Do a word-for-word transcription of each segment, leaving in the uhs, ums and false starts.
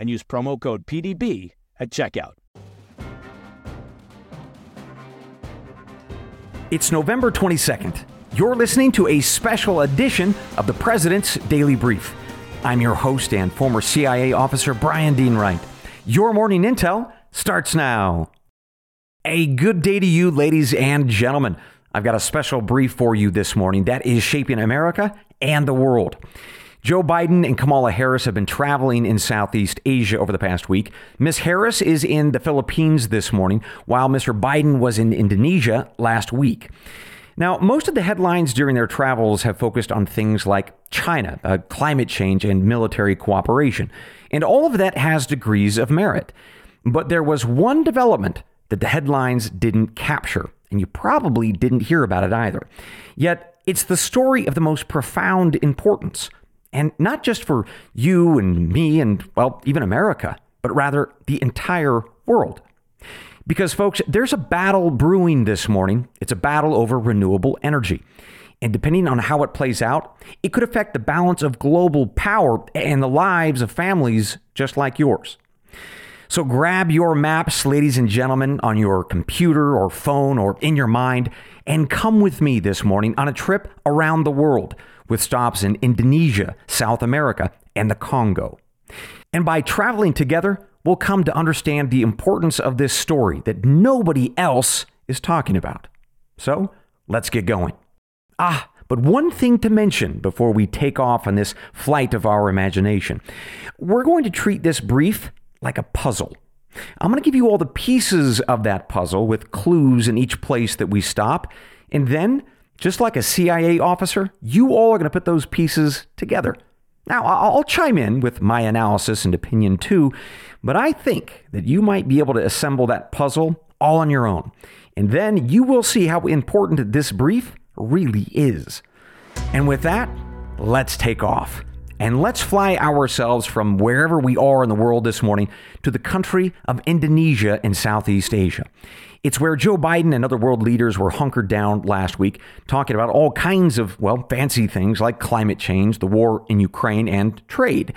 and use promo code P D B at checkout. It's November twenty-second. You're listening to a special edition of the President's Daily Brief. I'm your host and former C I A officer, Brian Dean Wright. Your morning intel starts now. A good day to you, ladies and gentlemen. I've got a special brief for you this morning that is shaping America and the world. Joe Biden and Kamala Harris have been traveling in Southeast Asia over the past week. Miz Harris is in the Philippines this morning, while Mister Biden was in Indonesia last week. Now, most of the headlines during their travels have focused on things like China, uh, climate change, and military cooperation. And all of that has degrees of merit. But there was one development that the headlines didn't capture, and you probably didn't hear about it either. Yet, it's the story of the most profound importance. And not just for you and me and, well, even America, but rather the entire world. Because, folks, there's a battle brewing this morning. It's a battle over renewable energy. And depending on how it plays out, it could affect the balance of global power and the lives of families just like yours. So grab your maps, ladies and gentlemen, on your computer or phone or in your mind, and come with me this morning on a trip around the world with stops in Indonesia, South America, and the Congo. And by traveling together, we'll come to understand the importance of this story that nobody else is talking about. So let's get going. Ah, but one thing to mention before we take off on this flight of our imagination. We're going to treat this brief like a puzzle. I'm going to give you all the pieces of that puzzle with clues in each place that we stop. And then, just like a C I A officer, you all are going to put those pieces together. Now, I'll chime in with my analysis and opinion too, but I think that you might be able to assemble that puzzle all on your own. And then you will see how important this brief really is. And with that, let's take off. And let's fly ourselves from wherever we are in the world this morning to the country of Indonesia in Southeast Asia. It's where Joe Biden and other world leaders were hunkered down last week, talking about all kinds of, well, fancy things like climate change, the war in Ukraine, and trade.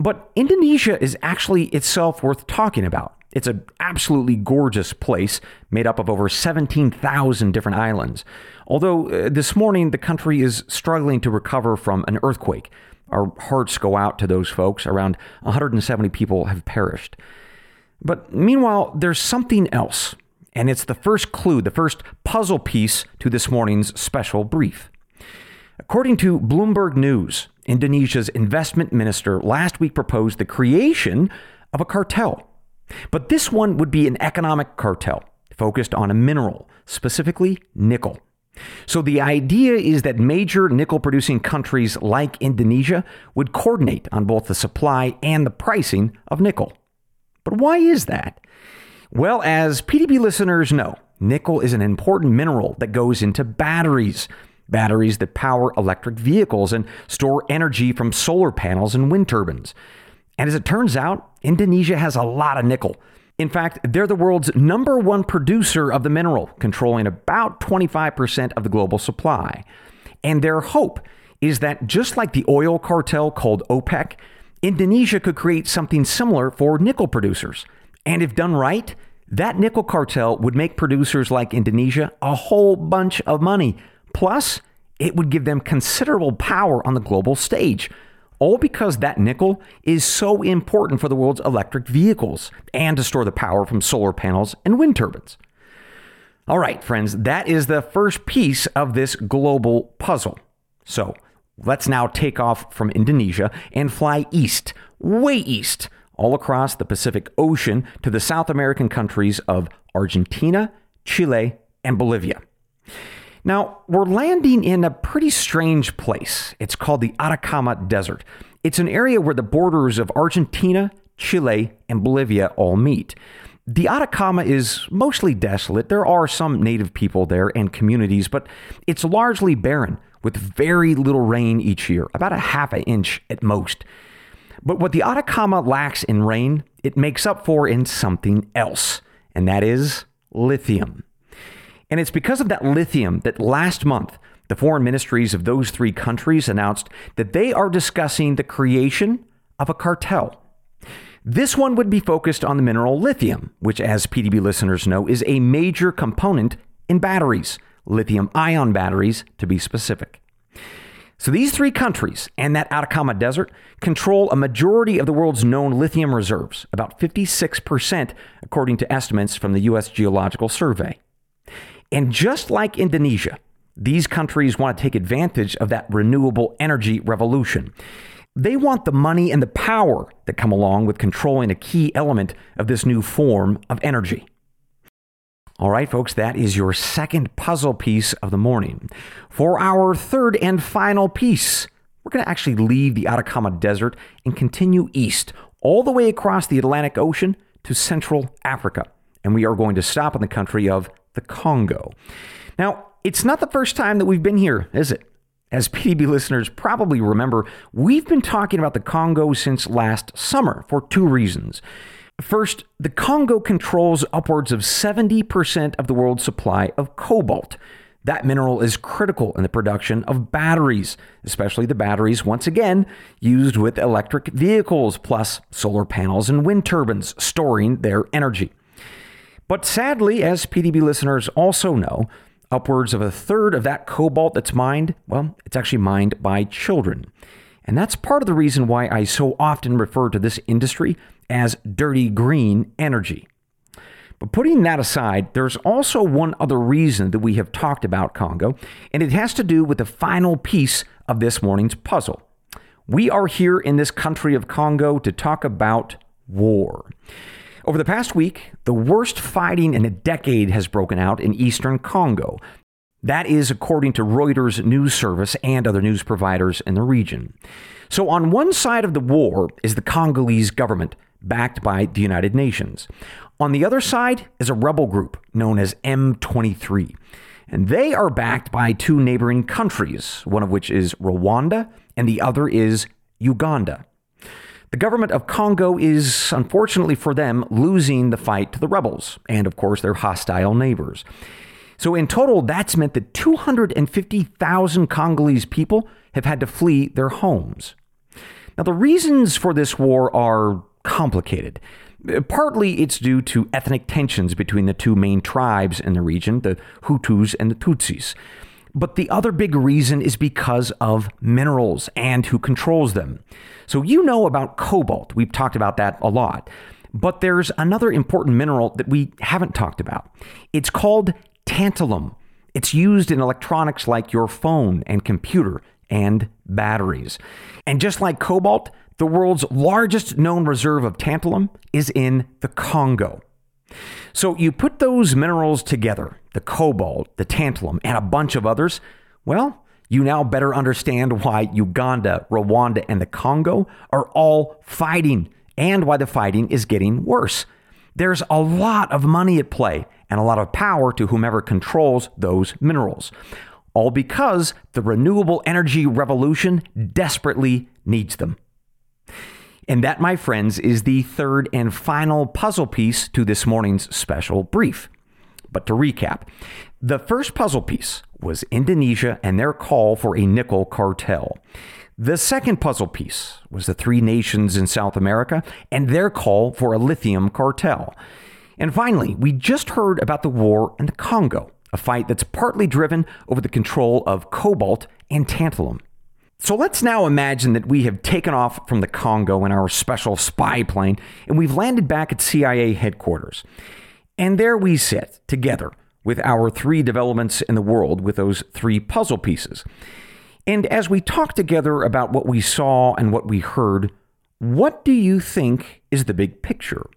But Indonesia is actually itself worth talking about. It's an absolutely gorgeous place made up of over seventeen thousand different islands. Although uh, this morning, the country is struggling to recover from an earthquake. Our hearts go out to those folks. Around one hundred seventy people have perished. But meanwhile, there's something else. And it's the first clue, the first puzzle piece to this morning's special brief. According to Bloomberg News, Indonesia's investment minister last week proposed the creation of a cartel. But this one would be an economic cartel focused on a mineral, specifically nickel. So the idea is that major nickel-producing countries like Indonesia would coordinate on both the supply and the pricing of nickel. But why is that? Well, as P D B listeners know, nickel is an important mineral that goes into batteries, batteries that power electric vehicles and store energy from solar panels and wind turbines. And as it turns out, Indonesia has a lot of nickel. In fact, they're the world's number one producer of the mineral, controlling about twenty-five percent of the global supply. And their hope is that just like the oil cartel called OPEC, Indonesia could create something similar for nickel producers. And if done right, that nickel cartel would make producers like Indonesia a whole bunch of money. Plus, it would give them considerable power on the global stage, all because that nickel is so important for the world's electric vehicles and to store the power from solar panels and wind turbines. All right, friends, that is the first piece of this global puzzle. So let's now take off from Indonesia and fly east, way east, all across the Pacific Ocean to the South American countries of Argentina, Chile, and Bolivia. Now, we're landing in a pretty strange place. It's called the Atacama Desert. It's an area where the borders of Argentina, Chile, and Bolivia all meet. The Atacama is mostly desolate. There are some native people there and communities, but it's largely barren with very little rain each year, about a half an inch at most. But what the Atacama lacks in rain, it makes up for in something else, and that is lithium. And it's because of that lithium that last month, the foreign ministries of those three countries announced that they are discussing the creation of a cartel. This one would be focused on the mineral lithium, which, as P D B listeners know, is a major component in batteries, lithium-ion batteries to be specific. So these three countries and that Atacama Desert control a majority of the world's known lithium reserves, about fifty-six percent, according to estimates from the U S Geological Survey. And just like Indonesia, these countries want to take advantage of that renewable energy revolution. They want the money and the power that come along with controlling a key element of this new form of energy. All right, folks, that is your second puzzle piece of the morning. For our third and final piece, we're going to actually leave the Atacama Desert and continue east, all the way across the Atlantic Ocean to Central Africa. And we are going to stop in the country of the Congo. Now, it's not the first time that we've been here, is it? As P D B listeners probably remember, we've been talking about the Congo since last summer for two reasons. First, the Congo controls upwards of seventy percent of the world's supply of cobalt. That mineral is critical in the production of batteries, especially the batteries, once again, used with electric vehicles, plus solar panels and wind turbines storing their energy. But sadly, as P D B listeners also know, upwards of a third of that cobalt that's mined, well, it's actually mined by children. And that's part of the reason why I so often refer to this industry as dirty green energy. But putting that aside, there's also one other reason that we have talked about Congo, and it has to do with the final piece of this morning's puzzle. We are here in this country of Congo to talk about war. Over the past week, the worst fighting in a decade has broken out in eastern Congo. That is according to Reuters news service and other news providers in the region. So on one side of the war is the Congolese government, backed by the United Nations. On the other side is a rebel group known as M twenty-three. And they are backed by two neighboring countries, one of which is Rwanda and the other is Uganda. The government of Congo is, unfortunately for them, losing the fight to the rebels and, of course, their hostile neighbors. So in total, that's meant that two hundred fifty thousand Congolese people have had to flee their homes. Now, the reasons for this war are complicated. Partly, it's due to ethnic tensions between the two main tribes in the region, the Hutus and the Tutsis. But the other big reason is because of minerals and who controls them. So you know about cobalt. We've talked about that a lot. But there's another important mineral that we haven't talked about. It's called tantalum. It's used in electronics like your phone and computer and batteries. And just like cobalt, the world's largest known reserve of tantalum is in the Congo. So you put those minerals together, the cobalt, the tantalum, and a bunch of others, well, you now better understand why Uganda, Rwanda, and the Congo are all fighting and why the fighting is getting worse. There's a lot of money at play and a lot of power to whomever controls those minerals, all because the renewable energy revolution desperately needs them. And that, my friends, is the third and final puzzle piece to this morning's special brief. But to recap, the first puzzle piece was Indonesia and their call for a nickel cartel. The second puzzle piece was the three nations in South America and their call for a lithium cartel. And finally, we just heard about the war in the Congo, a fight that's partly driven over the control of cobalt and tantalum. So let's now imagine that we have taken off from the Congo in our special spy plane, and we've landed back at C I A headquarters. And there we sit together with our three developments in the world, with those three puzzle pieces. And as we talk together about what we saw and what we heard, what do you think is the big picture?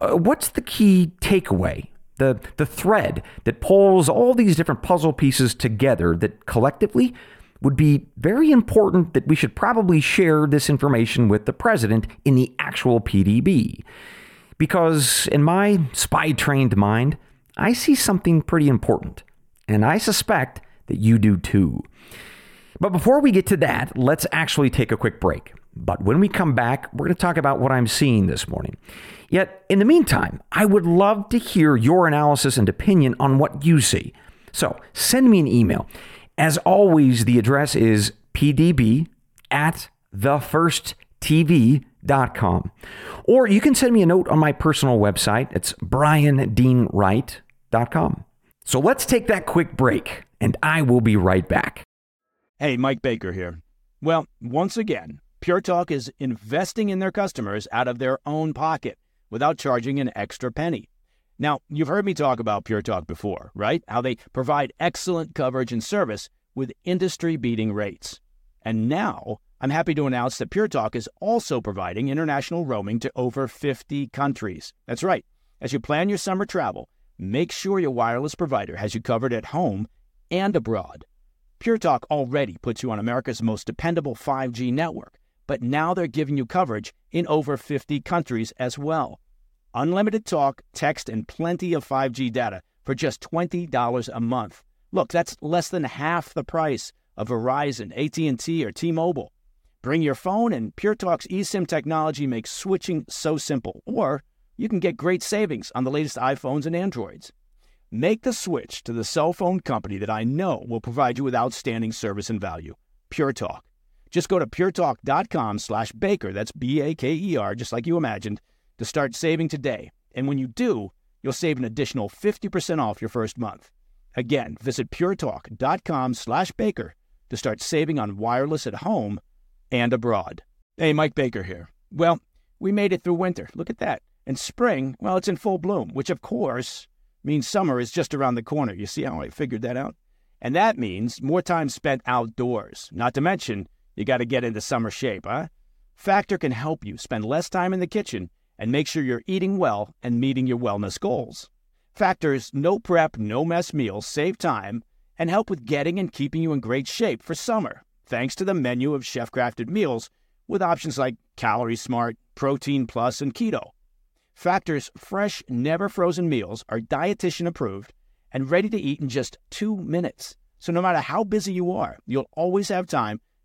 Uh, what's the key takeaway? The, the thread that pulls all these different puzzle pieces together that collectively would be very important that we should probably share this information with the president in the actual P D B. Because in my spy-trained mind, I see something pretty important, and I suspect that you do too. But before we get to that, let's actually take a quick break. But when we come back, we're going to talk about what I'm seeing this morning. Yet, in the meantime, I would love to hear your analysis and opinion on what you see. So send me an email. As always, the address is p d b at the first t v dot com. Or you can send me a note on my personal website. It's brian dean wright dot com. So let's take that quick break, and I will be right back. Hey, Mike Baker here. Well, once again, Pure Talk is investing in their customers out of their own pocket without charging an extra penny. Now, you've heard me talk about Pure Talk before, right? How they provide excellent coverage and service with industry-beating rates. And now, I'm happy to announce that Pure Talk is also providing international roaming to over fifty countries. That's right. As you plan your summer travel, make sure your wireless provider has you covered at home and abroad. Pure Talk already puts you on America's most dependable five G network, but now they're giving you coverage in over fifty countries as well. Unlimited talk, text, and plenty of five G data for just twenty dollars a month. Look, that's less than half the price of Verizon, A T and T, or T-Mobile. Bring your phone, and Pure Talk's eSIM technology makes switching so simple. Or you can get great savings on the latest iPhones and Androids. Make the switch to the cell phone company that I know will provide you with outstanding service and value, Pure Talk. Just go to pure talk dot com slash baker, that's B A K E R, just like you imagined, to start saving today. And when you do, you'll save an additional fifty percent off your first month. Again, visit pure talk dot com slash baker to start saving on wireless at home and abroad. Hey, Mike Baker here. Well, we made it through winter. Look at that. And spring, well, it's in full bloom, which of course means summer is just around the corner. You see how I figured that out? And that means more time spent outdoors. Not to mention, you got to get into summer shape, huh? Factor can help you spend less time in the kitchen and make sure you're eating well and meeting your wellness goals. Factor's no prep, no mess meals save time and help with getting and keeping you in great shape for summer, thanks to the menu of chef-crafted meals with options like Calorie Smart, Protein Plus, and Keto. Factor's fresh, never-frozen meals are dietitian-approved and ready to eat in just two minutes. So no matter how busy you are, you'll always have time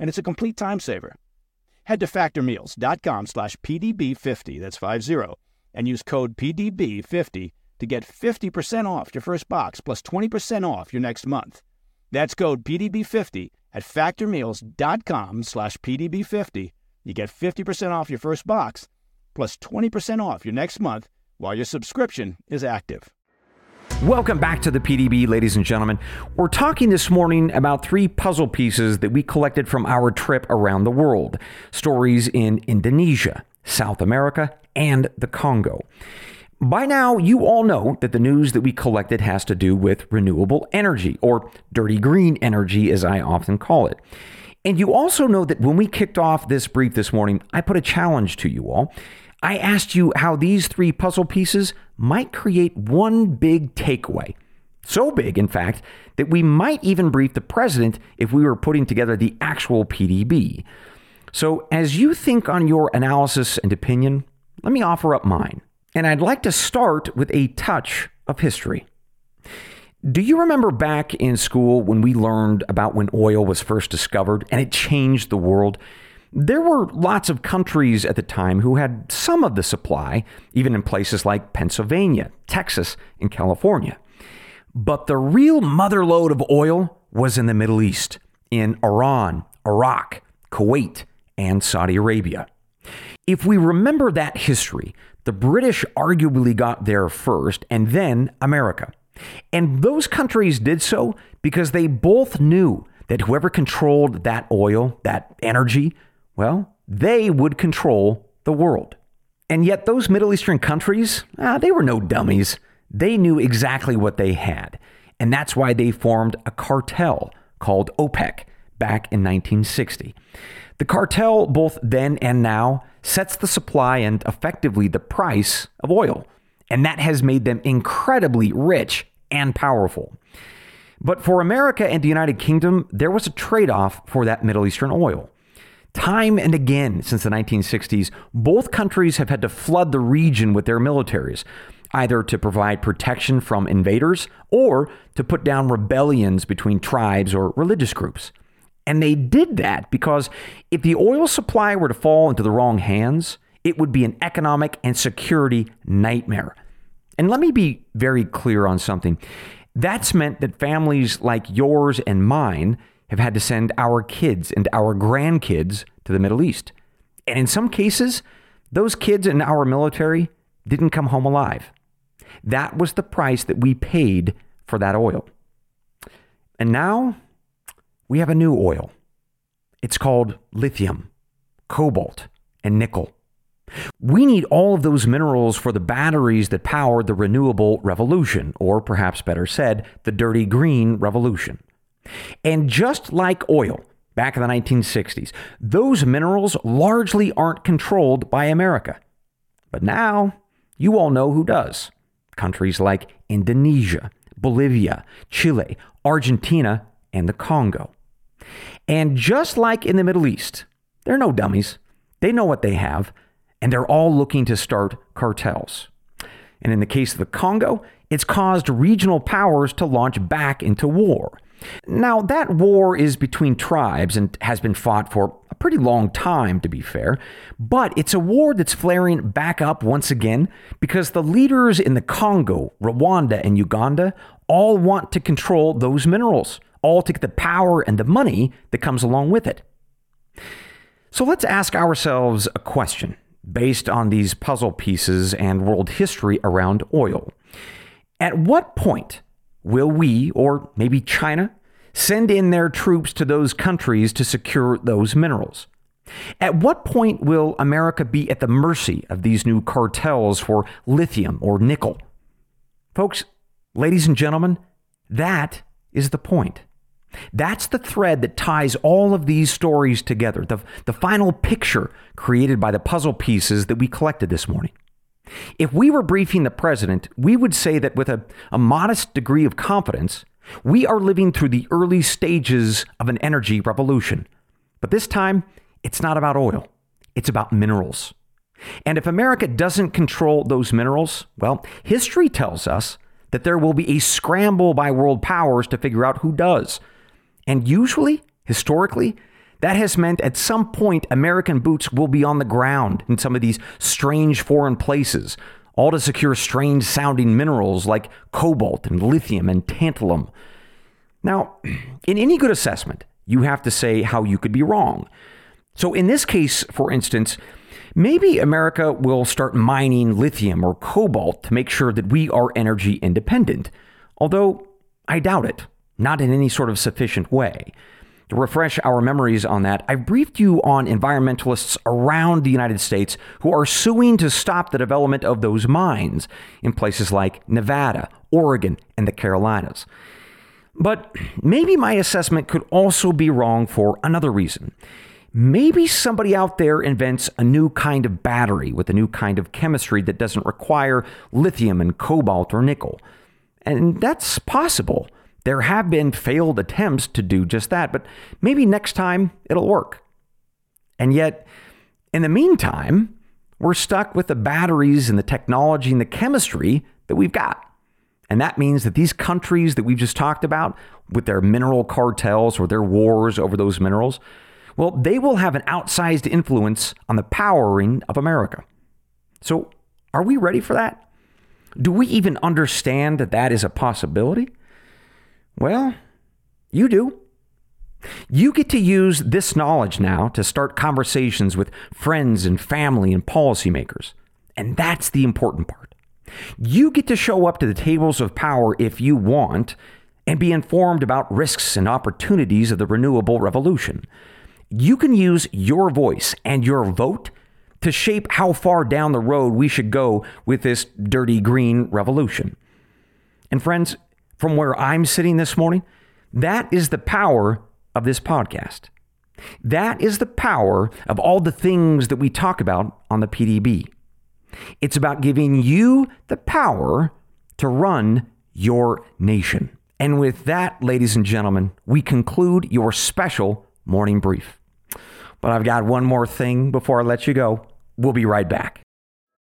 and it's a complete time saver. Head to factor meals dot com slash P D B fifty, that's five zero, and use code P D B fifty to get fifty percent off your first box plus twenty percent off your next month. That's code P D B fifty at factor meals dot com slash P D B fifty. You get fifty percent off your first box plus twenty percent off your next month while your subscription is active. Welcome back to the P D B, ladies and gentlemen. We're talking this morning about three puzzle pieces that we collected from our trip around the world. Stories in Indonesia, South America, and the Congo. By now, you all know that the news that we collected has to do with renewable energy, or dirty green energy, as I often call it. And you also know that when we kicked off this brief this morning, I put a challenge to you all. I asked you how these three puzzle pieces might create one big takeaway. So big, in fact, that we might even brief the president if we were putting together the actual P D B. So as you think on your analysis and opinion, let me offer up mine. And I'd like to start with a touch of history. Do you remember back in school when we learned about when oil was first discovered and it changed the world? There were lots of countries at the time who had some of the supply, even in places like Pennsylvania, Texas, and California. But the real motherlode of oil was in the Middle East, in Iran, Iraq, Kuwait, and Saudi Arabia. If we remember that history, the British arguably got there first, and then America. And those countries did so because they both knew that whoever controlled that oil, that energy, well, they would control the world. And yet those Middle Eastern countries, ah, they were no dummies. They knew exactly what they had. And that's why they formed a cartel called OPEC back in nineteen sixty. The cartel, both then and now, sets the supply and effectively the price of oil. And that has made them incredibly rich and powerful. But for America and the United Kingdom, there was a trade-off for that Middle Eastern oil. Time and again, since the nineteen sixties, both countries have had to flood the region with their militaries, either to provide protection from invaders or to put down rebellions between tribes or religious groups. And they did that because if the oil supply were to fall into the wrong hands, it would be an economic and security nightmare. And let me be very clear on something. That's meant that families like yours and mine have had to send our kids and our grandkids to the Middle East. And in some cases, those kids in our military didn't come home alive. That was the price that we paid for that oil. And now we have a new oil. It's called lithium, cobalt, and nickel. We need all of those minerals for the batteries that powered the renewable revolution, or perhaps better said, the dirty green revolution. And just like oil back in the nineteen sixties, those minerals largely aren't controlled by America. But now you all know who does. Countries like Indonesia, Bolivia, Chile, Argentina, and the Congo. And just like in the Middle East, they're no dummies. They know what they have. And they're all looking to start cartels. And in the case of the Congo, it's caused regional powers to launch back into war. Now, that war is between tribes and has been fought for a pretty long time, to be fair. But it's a war that's flaring back up once again because the leaders in the Congo, Rwanda, and Uganda all want to control those minerals, all to get the power and the money that comes along with it. So let's ask ourselves a question. Based on these puzzle pieces and world history around oil. At what point will we, or maybe China, send in their troops to those countries to secure those minerals? At what point will America be at the mercy of these new cartels for lithium or nickel? Folks, ladies and gentlemen, that is the point. That's the thread that ties all of these stories together, the, the final picture created by the puzzle pieces that we collected this morning. If we were briefing the president, we would say that with a, a modest degree of confidence, we are living through the early stages of an energy revolution. But this time, it's not about oil. It's about minerals. And if America doesn't control those minerals, well, history tells us that there will be a scramble by world powers to figure out who does. And usually, historically, that has meant at some point American boots will be on the ground in some of these strange foreign places, all to secure strange sounding minerals like cobalt and lithium and tantalum. Now, in any good assessment, you have to say how you could be wrong. So in this case, for instance, maybe America will start mining lithium or cobalt to make sure that we are energy independent, although I doubt it. Not in any sort of sufficient way. To refresh our memories on that, I've briefed you on environmentalists around the United States who are suing to stop the development of those mines in places like Nevada, Oregon, and the Carolinas. But maybe my assessment could also be wrong for another reason. Maybe somebody out there invents a new kind of battery with a new kind of chemistry that doesn't require lithium and cobalt or nickel. And that's possible. There have been failed attempts to do just that, but maybe next time it'll work. And yet, in the meantime, we're stuck with the batteries and the technology and the chemistry that we've got. And that means that these countries that we've just talked about with their mineral cartels or their wars over those minerals, well, they will have an outsized influence on the powering of America. So are we ready for that? Do we even understand that that is a possibility? Well, you do. You get to use this knowledge now to start conversations with friends and family and policymakers. And that's the important part. You get to show up to the tables of power if you want and be informed about risks and opportunities of the renewable revolution. You can use your voice and your vote to shape how far down the road we should go with this dirty green revolution. And friends, from where I'm sitting this morning, that is the power of this podcast. That is the power of all the things that we talk about on the P D B. It's about giving you the power to run your nation. And with that, ladies and gentlemen, we conclude your special morning brief. But I've got one more thing before I let you go. We'll be right back.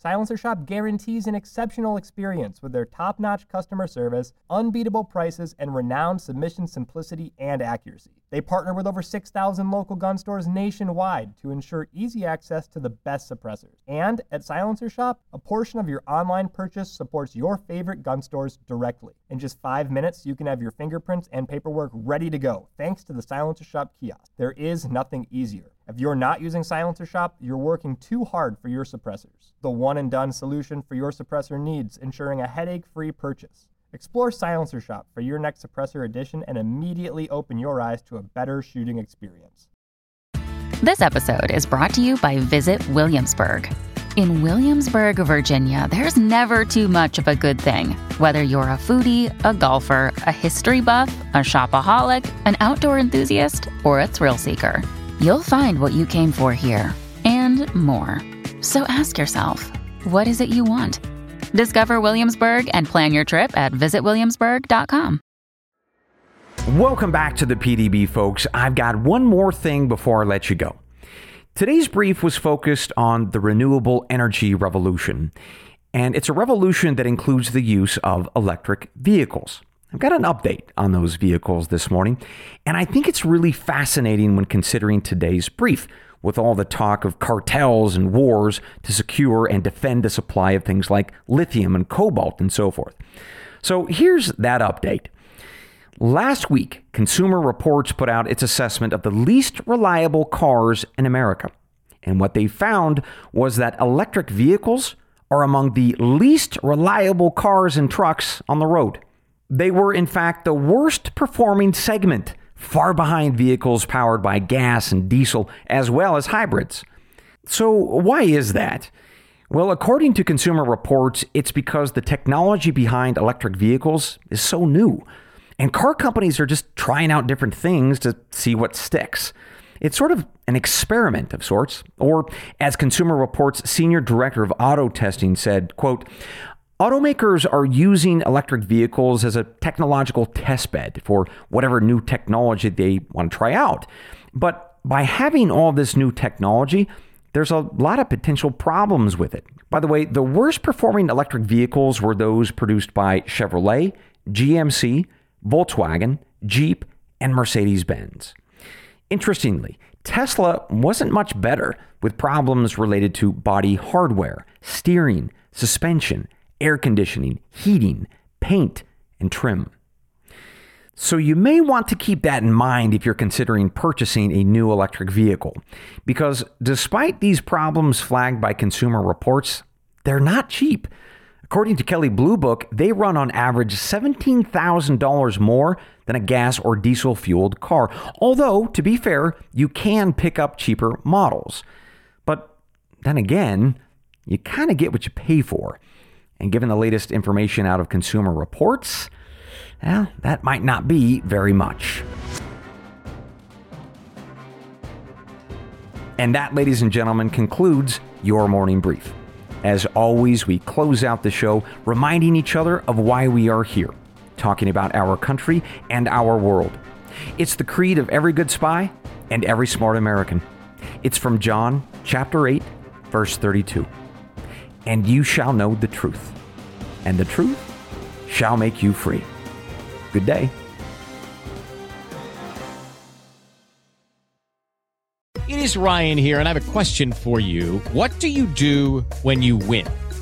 Silencer Shop guarantees an exceptional experience with their top-notch customer service, unbeatable prices, and renowned submission simplicity and accuracy. They partner with over six thousand local gun stores nationwide to ensure easy access to the best suppressors. And at Silencer Shop, a portion of your online purchase supports your favorite gun stores directly. In just five minutes, you can have your fingerprints and paperwork ready to go, thanks to the Silencer Shop kiosk. There is nothing easier. If you're not using Silencer Shop, you're working too hard for your suppressors. The one-and-done solution for your suppressor needs, ensuring a headache-free purchase. Explore Silencer Shop for your next suppressor edition and immediately open your eyes to a better shooting experience. This episode is brought to you by Visit Williamsburg. In Williamsburg, Virginia, there's never too much of a good thing. Whether you're a foodie, a golfer, a history buff, a shopaholic, an outdoor enthusiast, or a thrill seeker, you'll find what you came for here and more. So ask yourself, what is it you want? Discover Williamsburg and plan your trip at visit williamsburg dot com. Welcome back to the P D B, folks. I've got one more thing before I let you go. Today's brief was focused on the renewable energy revolution, and it's a revolution that includes the use of electric vehicles. I've got an update on those vehicles this morning, and I think it's really fascinating when considering today's brief, with all the talk of cartels and wars to secure and defend the supply of things like lithium and cobalt and so forth. So here's that update. Last week, Consumer Reports put out its assessment of the least reliable cars in America. And what they found was that electric vehicles are among the least reliable cars and trucks on the road. They were, in fact, the worst performing segment, far behind vehicles powered by gas and diesel, as well as hybrids. So why is that? Well, according to Consumer Reports, it's because the technology behind electric vehicles is so new. And car companies are just trying out different things to see what sticks. It's sort of an experiment of sorts, or as Consumer Reports' senior director of auto testing said, quote, automakers are using electric vehicles as a technological testbed for whatever new technology they want to try out. But by having all this new technology, there's a lot of potential problems with it. By the way, the worst performing electric vehicles were those produced by Chevrolet, G M C, Volkswagen, Jeep, and Mercedes-Benz. Interestingly, Tesla wasn't much better, with problems related to body hardware, steering, suspension, air conditioning, heating, paint, and trim. So you may want to keep that in mind if you're considering purchasing a new electric vehicle, because despite these problems flagged by Consumer Reports, they're not cheap. According to Kelley Blue Book, they run on average seventeen thousand dollars more than a gas or diesel-fueled car. Although, to be fair, you can pick up cheaper models. But then again, you kind of get what you pay for. And given the latest information out of Consumer Reports, well, that might not be very much. And that, ladies and gentlemen, concludes your morning brief. As always, we close out the show reminding each other of why we are here, talking about our country and our world. It's the creed of every good spy and every smart American. It's from John chapter eight, verse thirty-two. And you shall know the truth, and the truth shall make you free. Good day. It is Ryan here, and I have a question for you. What do you do when you win?